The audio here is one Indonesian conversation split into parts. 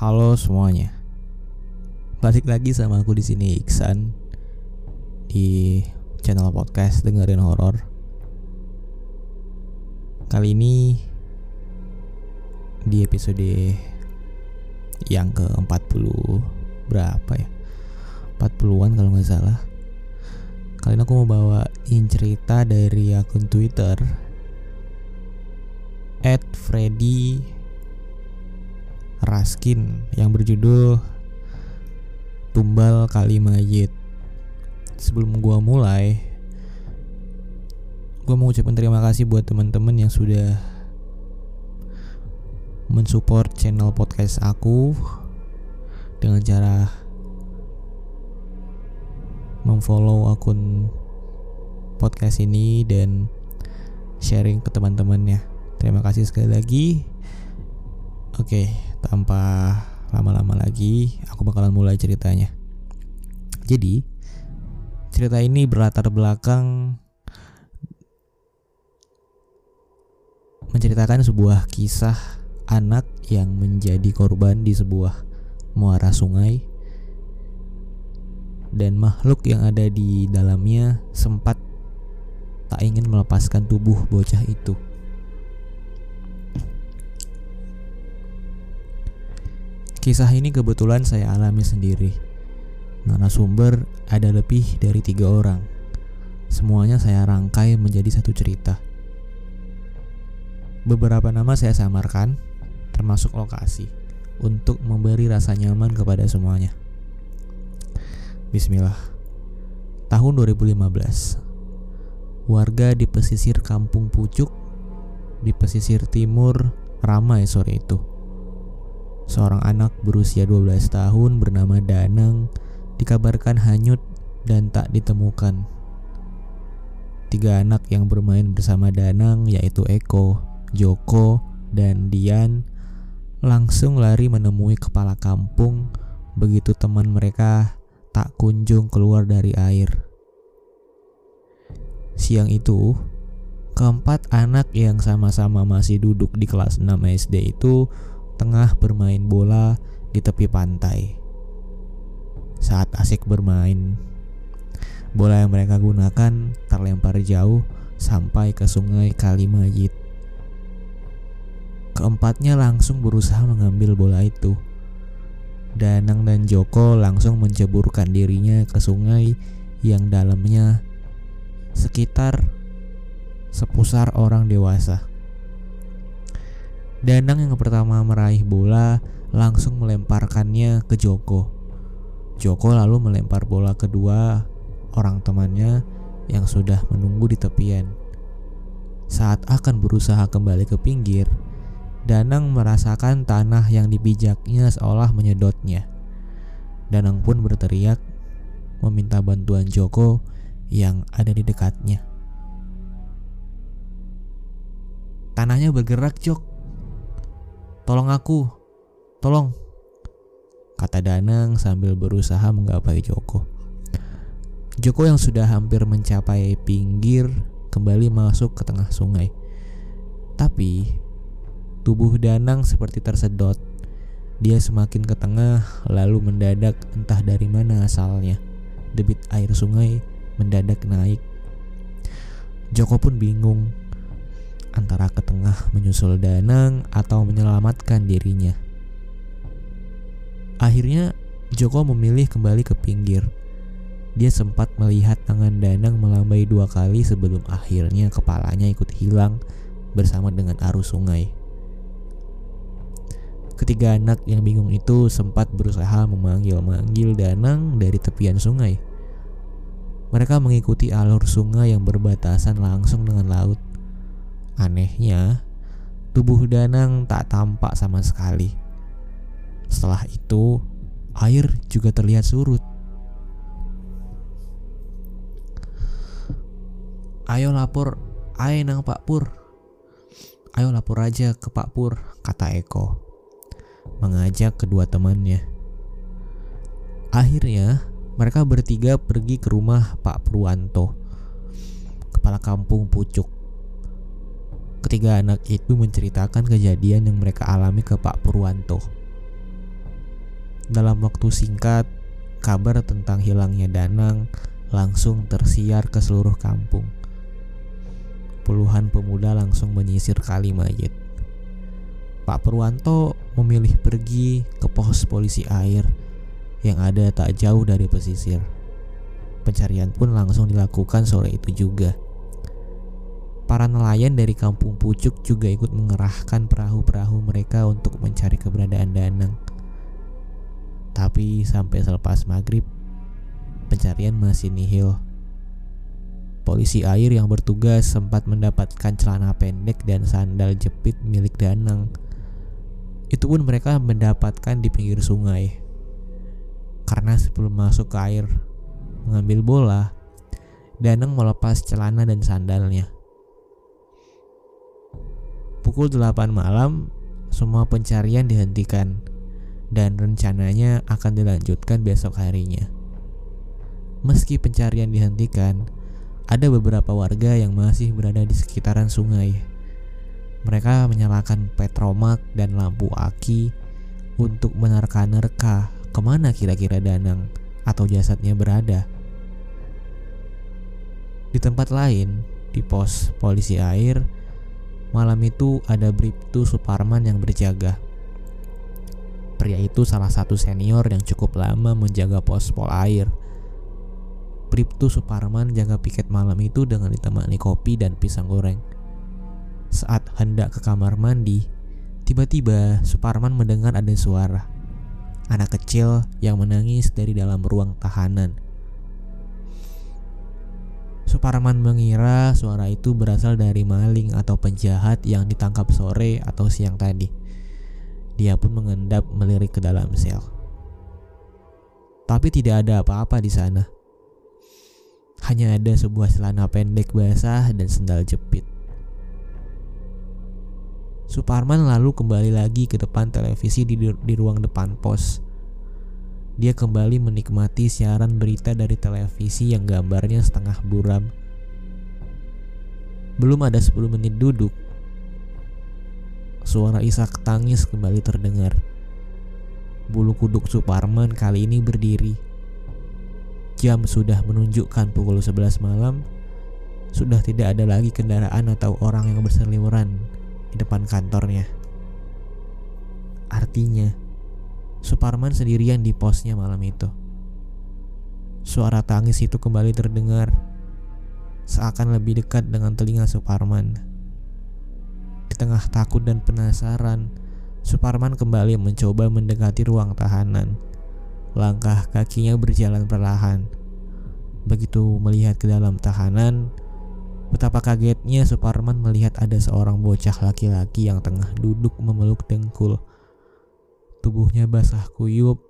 Halo semuanya, balik lagi sama aku di sini Iksan di channel podcast Dengerin Horor. Kali ini di episode yang ke-40 berapa ya? 40-an kalau nggak salah. Kali ini aku mau bawain cerita dari akun Twitter @fredyraskin yang berjudul Tumbal Kali Mayit. Sebelum gua mulai, gua mau ucapin terima kasih buat teman-teman yang sudah mensupport channel podcast aku dengan cara memfollow akun podcast ini dan sharing ke teman-temannya. Terima kasih sekali lagi. Oke, tanpa lama-lama lagi aku bakalan mulai ceritanya. Jadi, cerita ini berlatar belakang menceritakan sebuah kisah anak yang menjadi korban di sebuah muara sungai, dan makhluk yang ada di dalamnya sempat tak ingin melepaskan tubuh bocah itu. Kisah ini kebetulan saya alami sendiri. Narasumber ada lebih dari 3 orang. Semuanya saya rangkai menjadi satu cerita. Beberapa nama saya samarkan, termasuk lokasi, untuk memberi rasa nyaman kepada semuanya. Bismillah. Tahun 2015. Warga di pesisir Kampung Pucuk, di pesisir timur, ramai sore itu. Seorang anak berusia 12 tahun bernama Danang dikabarkan hanyut dan tak ditemukan. 3 anak yang bermain bersama Danang, yaitu Eko, Joko, dan Dian, langsung lari menemui kepala kampung begitu teman mereka tak kunjung keluar dari air. Siang itu, ke-4 anak yang sama-sama masih duduk di kelas 6 SD itu tengah bermain bola di tepi pantai. Saat asik bermain, bola yang mereka gunakan terlempar jauh sampai ke sungai Kali Mayit. 4-nya langsung berusaha mengambil bola itu. Danang dan Joko langsung menceburkan dirinya ke sungai yang dalamnya sekitar sepusar orang dewasa. Danang yang pertama meraih bola langsung melemparkannya ke Joko. Joko lalu melempar bola kedua orang temannya yang sudah menunggu di tepian. Saat akan berusaha kembali ke pinggir, Danang merasakan tanah yang dipijaknya seolah menyedotnya. Danang pun berteriak meminta bantuan Joko yang ada di dekatnya. "Tanahnya bergerak, Jok. Tolong aku, tolong," kata Danang sambil berusaha menggapai Joko. Joko yang sudah hampir mencapai pinggir kembali masuk ke tengah sungai. Tapi tubuh Danang seperti tersedot. Dia semakin ke tengah, lalu mendadak entah dari mana asalnya, debit air sungai mendadak naik. Joko pun bingung antara ke tengah menyusul Danang atau menyelamatkan dirinya. Akhirnya Joko memilih kembali ke pinggir. Dia sempat melihat tangan Danang melambai 2 kali sebelum akhirnya kepalanya ikut hilang bersama dengan arus sungai. 3 anak yang bingung itu sempat berusaha memanggil-manggil Danang dari tepian sungai. Mereka mengikuti alur sungai yang berbatasan langsung dengan laut. Anehnya, tubuh Danang tak tampak sama sekali. Setelah itu, air juga terlihat surut. "Ayo lapor, ayo nang Pak Pur. Ayo lapor aja ke Pak Pur," kata Eko, mengajak kedua temannya. Akhirnya, mereka bertiga pergi ke rumah Pak Purwanto, kepala kampung Pucuk. 3 anak itu menceritakan kejadian yang mereka alami ke Pak Purwanto. Dalam waktu singkat, kabar tentang hilangnya Danang langsung tersiar ke seluruh kampung. Puluhan pemuda langsung menyisir Kali Mayit. Pak Purwanto memilih pergi ke pos polisi air yang ada tak jauh dari pesisir. Pencarian pun langsung dilakukan sore itu juga. Para nelayan dari Kampung Pucuk juga ikut mengerahkan perahu-perahu mereka untuk mencari keberadaan Danang. Tapi sampai selepas maghrib, pencarian masih nihil. Polisi air yang bertugas sempat mendapatkan celana pendek dan sandal jepit milik Danang. Itu pun mereka mendapatkan di pinggir sungai. Karena sebelum masuk ke air mengambil bola, Danang melepas celana dan sandalnya. Pukul 8 malam, semua pencarian dihentikan dan rencananya akan dilanjutkan besok harinya. Meski pencarian dihentikan, ada beberapa warga yang masih berada di sekitaran sungai. Mereka menyalakan petromak dan lampu aki untuk menerka-nerka kemana kira-kira Danang atau jasadnya berada. Di tempat lain, di pos polisi air, malam itu ada Briptu Suparman yang berjaga. Pria itu salah satu senior yang cukup lama menjaga pospol air. Briptu Suparman jaga piket malam itu dengan ditemani kopi dan pisang goreng. Saat hendak ke kamar mandi, tiba-tiba Suparman mendengar ada suara anak kecil yang menangis dari dalam ruang tahanan. Suparman mengira suara itu berasal dari maling atau penjahat yang ditangkap sore atau siang tadi. Dia pun mengendap melirik ke dalam sel. Tapi tidak ada apa-apa di sana. Hanya ada sebuah celana pendek basah dan sendal jepit. Suparman lalu kembali lagi ke depan televisi di ruang depan pos. Dia kembali menikmati siaran berita dari televisi yang gambarnya setengah buram. Belum ada 10 menit duduk, suara isak tangis kembali terdengar. Bulu kuduk Suparman kali ini berdiri. Jam sudah menunjukkan pukul 11 malam. Sudah tidak ada lagi kendaraan atau orang yang berseliweran di depan kantornya. Artinya, Suparman sendirian di posnya malam itu. Suara tangis itu kembali terdengar, seakan lebih dekat dengan telinga Suparman. Di tengah takut dan penasaran, Suparman kembali mencoba mendekati ruang tahanan. Langkah kakinya berjalan perlahan. Begitu melihat ke dalam tahanan, betapa kagetnya Suparman melihat ada seorang bocah laki-laki yang tengah duduk memeluk dengkul. Tubuhnya basah kuyup.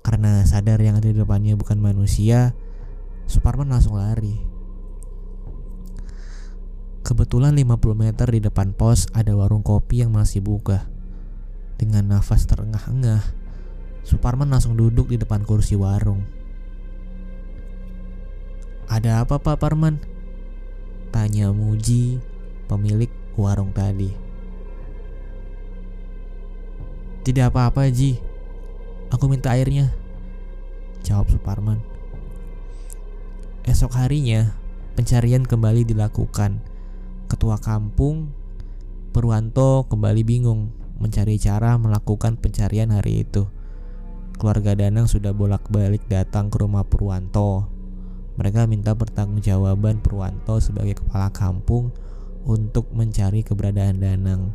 Karena sadar yang ada di depannya bukan manusia, Suparman langsung lari. Kebetulan 50 meter di depan pos ada warung kopi yang masih buka. Dengan nafas terengah-engah, Suparman langsung duduk di depan kursi warung. "Ada apa, Pak Parman?" tanya Muji, pemilik warung tadi. "Tidak apa-apa, Ji. Aku minta airnya," jawab Suparman. Esok harinya, pencarian kembali dilakukan. Ketua kampung, Purwanto, kembali bingung mencari cara melakukan pencarian hari itu. Keluarga Danang sudah bolak-balik datang ke rumah Purwanto. Mereka minta pertanggungjawaban Purwanto sebagai kepala kampung untuk mencari keberadaan Danang.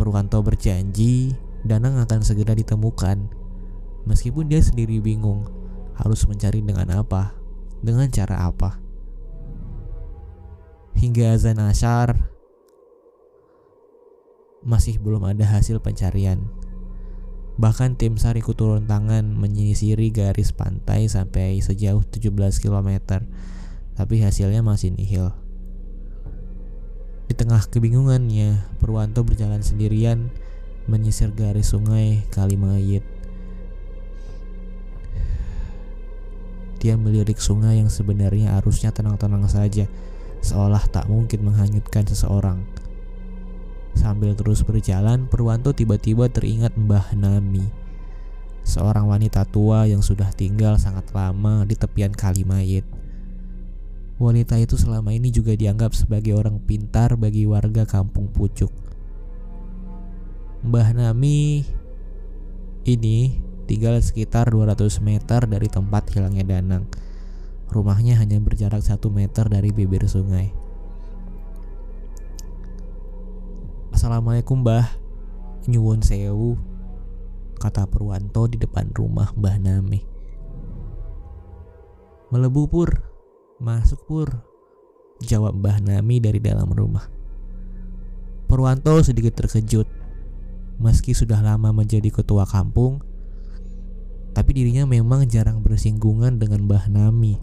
Purwanto berjanji Danang akan segera ditemukan, meskipun dia sendiri bingung harus mencari dengan apa, dengan cara apa. Hingga azan asyar masih belum ada hasil pencarian. Bahkan tim SAR ikut turun tangan menyisiri garis pantai sampai sejauh 17 km, tapi hasilnya masih nihil. Di tengah kebingungannya, Purwanto berjalan sendirian menyisir garis sungai Kali Mayit. Dia melirik sungai yang sebenarnya arusnya tenang-tenang saja, seolah tak mungkin menghanyutkan seseorang. Sambil terus berjalan, Purwanto tiba-tiba teringat Mbah Nami, seorang wanita tua yang sudah tinggal sangat lama di tepian Kali Mayit. Wanita itu selama ini juga dianggap sebagai orang pintar bagi warga Kampung Pucuk. Mbah Nami ini tinggal sekitar 200 meter dari tempat hilangnya Danang. Rumahnya hanya berjarak 1 meter dari bibir sungai. "Assalamualaikum Mbah." "Nyuwun sewu," kata Purwanto di depan rumah Mbah Nami. "Melebu Pur, masuk Pur," jawab Mbah Nami dari dalam rumah. Purwanto sedikit terkejut. Meski sudah lama menjadi ketua kampung, tapi dirinya memang jarang bersinggungan dengan Mbah Nami.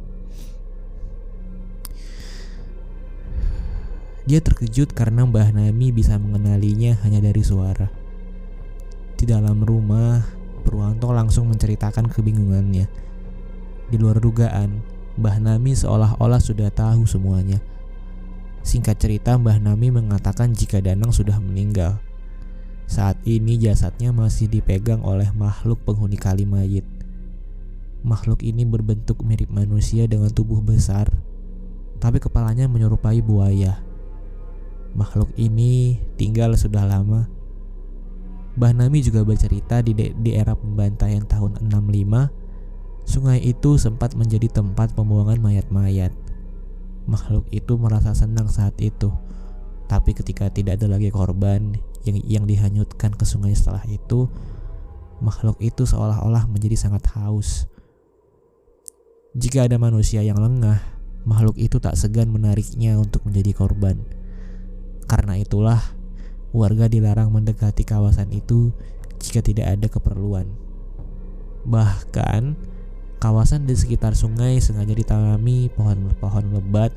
Dia terkejut karena Mbah Nami bisa mengenalinya hanya dari suara. Di dalam rumah, Purwanto langsung menceritakan kebingungannya. Di luar dugaan, Mbah Nami seolah-olah sudah tahu semuanya. Singkat cerita, Mbah Nami mengatakan jika Danang sudah meninggal. Saat ini jasadnya masih dipegang oleh makhluk penghuni Kali Mayit. Makhluk ini berbentuk mirip manusia dengan tubuh besar, tapi kepalanya menyerupai buaya. Makhluk ini tinggal sudah lama. Mbah Nami juga bercerita di era pembantaian tahun 65, sungai itu sempat menjadi tempat pembuangan mayat-mayat. Makhluk itu merasa senang saat itu, tapi ketika tidak ada lagi korban yang dihanyutkan ke sungai setelah itu, makhluk itu seolah-olah menjadi sangat haus. Jika ada manusia yang lengah, makhluk itu tak segan menariknya untuk menjadi korban. Karena itulah, warga dilarang mendekati kawasan itu jika tidak ada keperluan. Bahkan, kawasan di sekitar sungai sengaja ditanami pohon-pohon lebat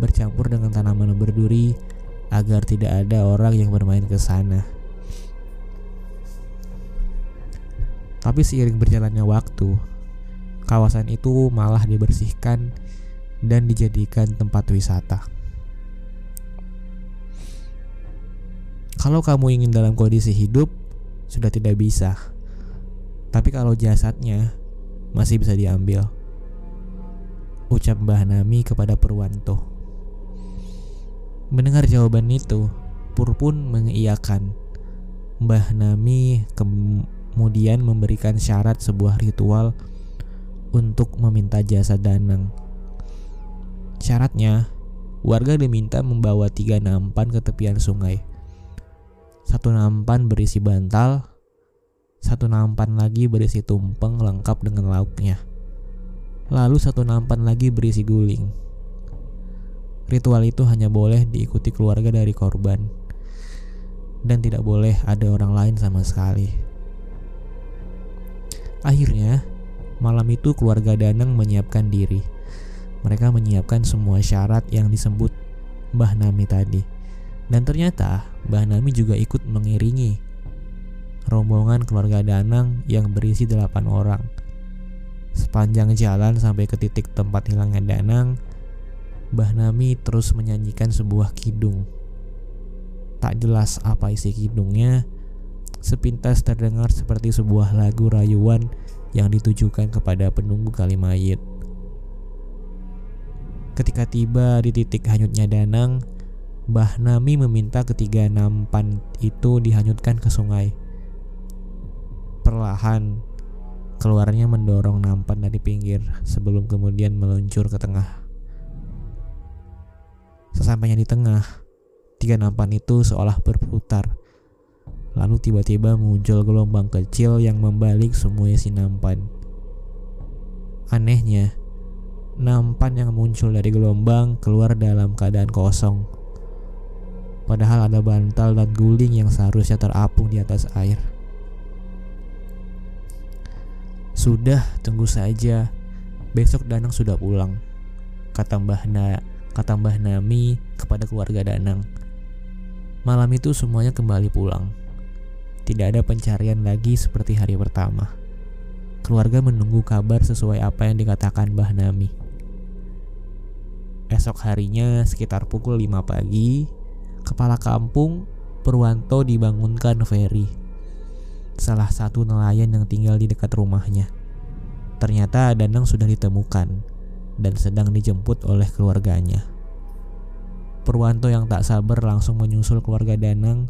bercampur dengan tanaman berduri agar tidak ada orang yang bermain ke sana. Tapi seiring berjalannya waktu, kawasan itu malah dibersihkan dan dijadikan tempat wisata. Kalau kamu ingin dalam kondisi hidup, sudah tidak bisa. Tapi kalau jasadnya, masih bisa diambil, ucap Mbah Nami kepada Purwanto. Mendengar jawaban itu, Pur pun mengiyakan. Mbah Nami kemudian memberikan syarat sebuah ritual untuk meminta jasa Danang. Syaratnya, warga diminta membawa 3 nampan ke tepian sungai. 1 nampan berisi bantal, 1 nampan lagi berisi tumpeng lengkap dengan lauknya, lalu 1 nampan lagi berisi guling. Ritual itu hanya boleh diikuti keluarga dari korban, dan tidak boleh ada orang lain sama sekali. Akhirnya, malam itu keluarga Danang menyiapkan diri. Mereka menyiapkan semua syarat yang disebut Mbah Nami tadi. Dan ternyata Mbah Nami juga ikut mengiringi rombongan keluarga Danang yang berisi 8 orang. Sepanjang jalan sampai ke titik tempat hilangnya Danang, Mbah Nami terus menyanyikan sebuah kidung. Tak jelas apa isi kidungnya, sepintas terdengar seperti sebuah lagu rayuan yang ditujukan kepada penunggu Kali Mayit. Ketika tiba di titik hanyutnya Danang, Mbah Nami meminta ketiga nampan itu dihanyutkan ke sungai. Perlahan, keluarnya mendorong nampan dari pinggir sebelum kemudian meluncur ke tengah. Sesampainya di tengah, 3 nampan itu seolah berputar. Lalu tiba-tiba muncul gelombang kecil yang membalik semua isi nampan. Anehnya, nampan yang muncul dari gelombang keluar dalam keadaan kosong. Padahal ada bantal dan guling yang seharusnya terapung di atas air. "Sudah, tunggu saja. Besok Danang sudah pulang," kata Mbah Nami kepada keluarga Danang. Malam itu semuanya kembali pulang. Tidak ada pencarian lagi seperti hari pertama. Keluarga menunggu kabar sesuai apa yang dikatakan Mbah Nami. Esok harinya sekitar pukul 5 pagi, Kepala Kampung Purwanto dibangunkan Ferry. salah satu nelayan yang tinggal di dekat rumahnya. Ternyata Danang sudah ditemukan dan sedang dijemput oleh keluarganya. Purwanto yang tak sabar langsung menyusul keluarga Danang.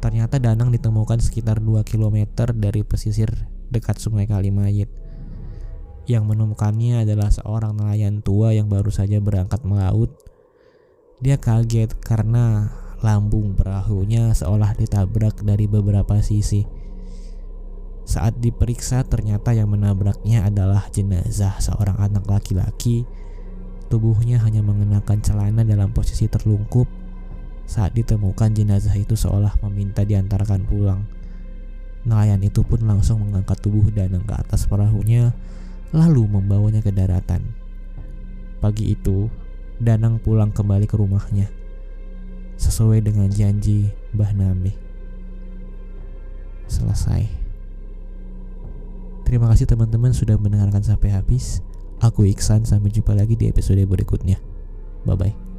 Ternyata Danang ditemukan sekitar 2 km dari pesisir dekat sungai Kali Mayit. Yang menemukannya adalah seorang nelayan tua yang baru saja berangkat melaut. Dia kaget karena lambung perahunya seolah ditabrak dari beberapa sisi. Saat diperiksa, ternyata yang menabraknya adalah jenazah seorang anak laki-laki. Tubuhnya hanya mengenakan celana dalam posisi terlungkup. Saat ditemukan, jenazah itu seolah meminta diantarkan pulang. Nelayan itu pun langsung mengangkat tubuh Danang ke atas perahunya, lalu membawanya ke daratan. Pagi itu, Danang pulang kembali ke rumahnya sesuai dengan janji Mbah Nami. Selesai. Terima kasih teman-teman sudah mendengarkan sampai habis. Aku Iksan, sampai jumpa lagi di episode berikutnya. Bye-bye.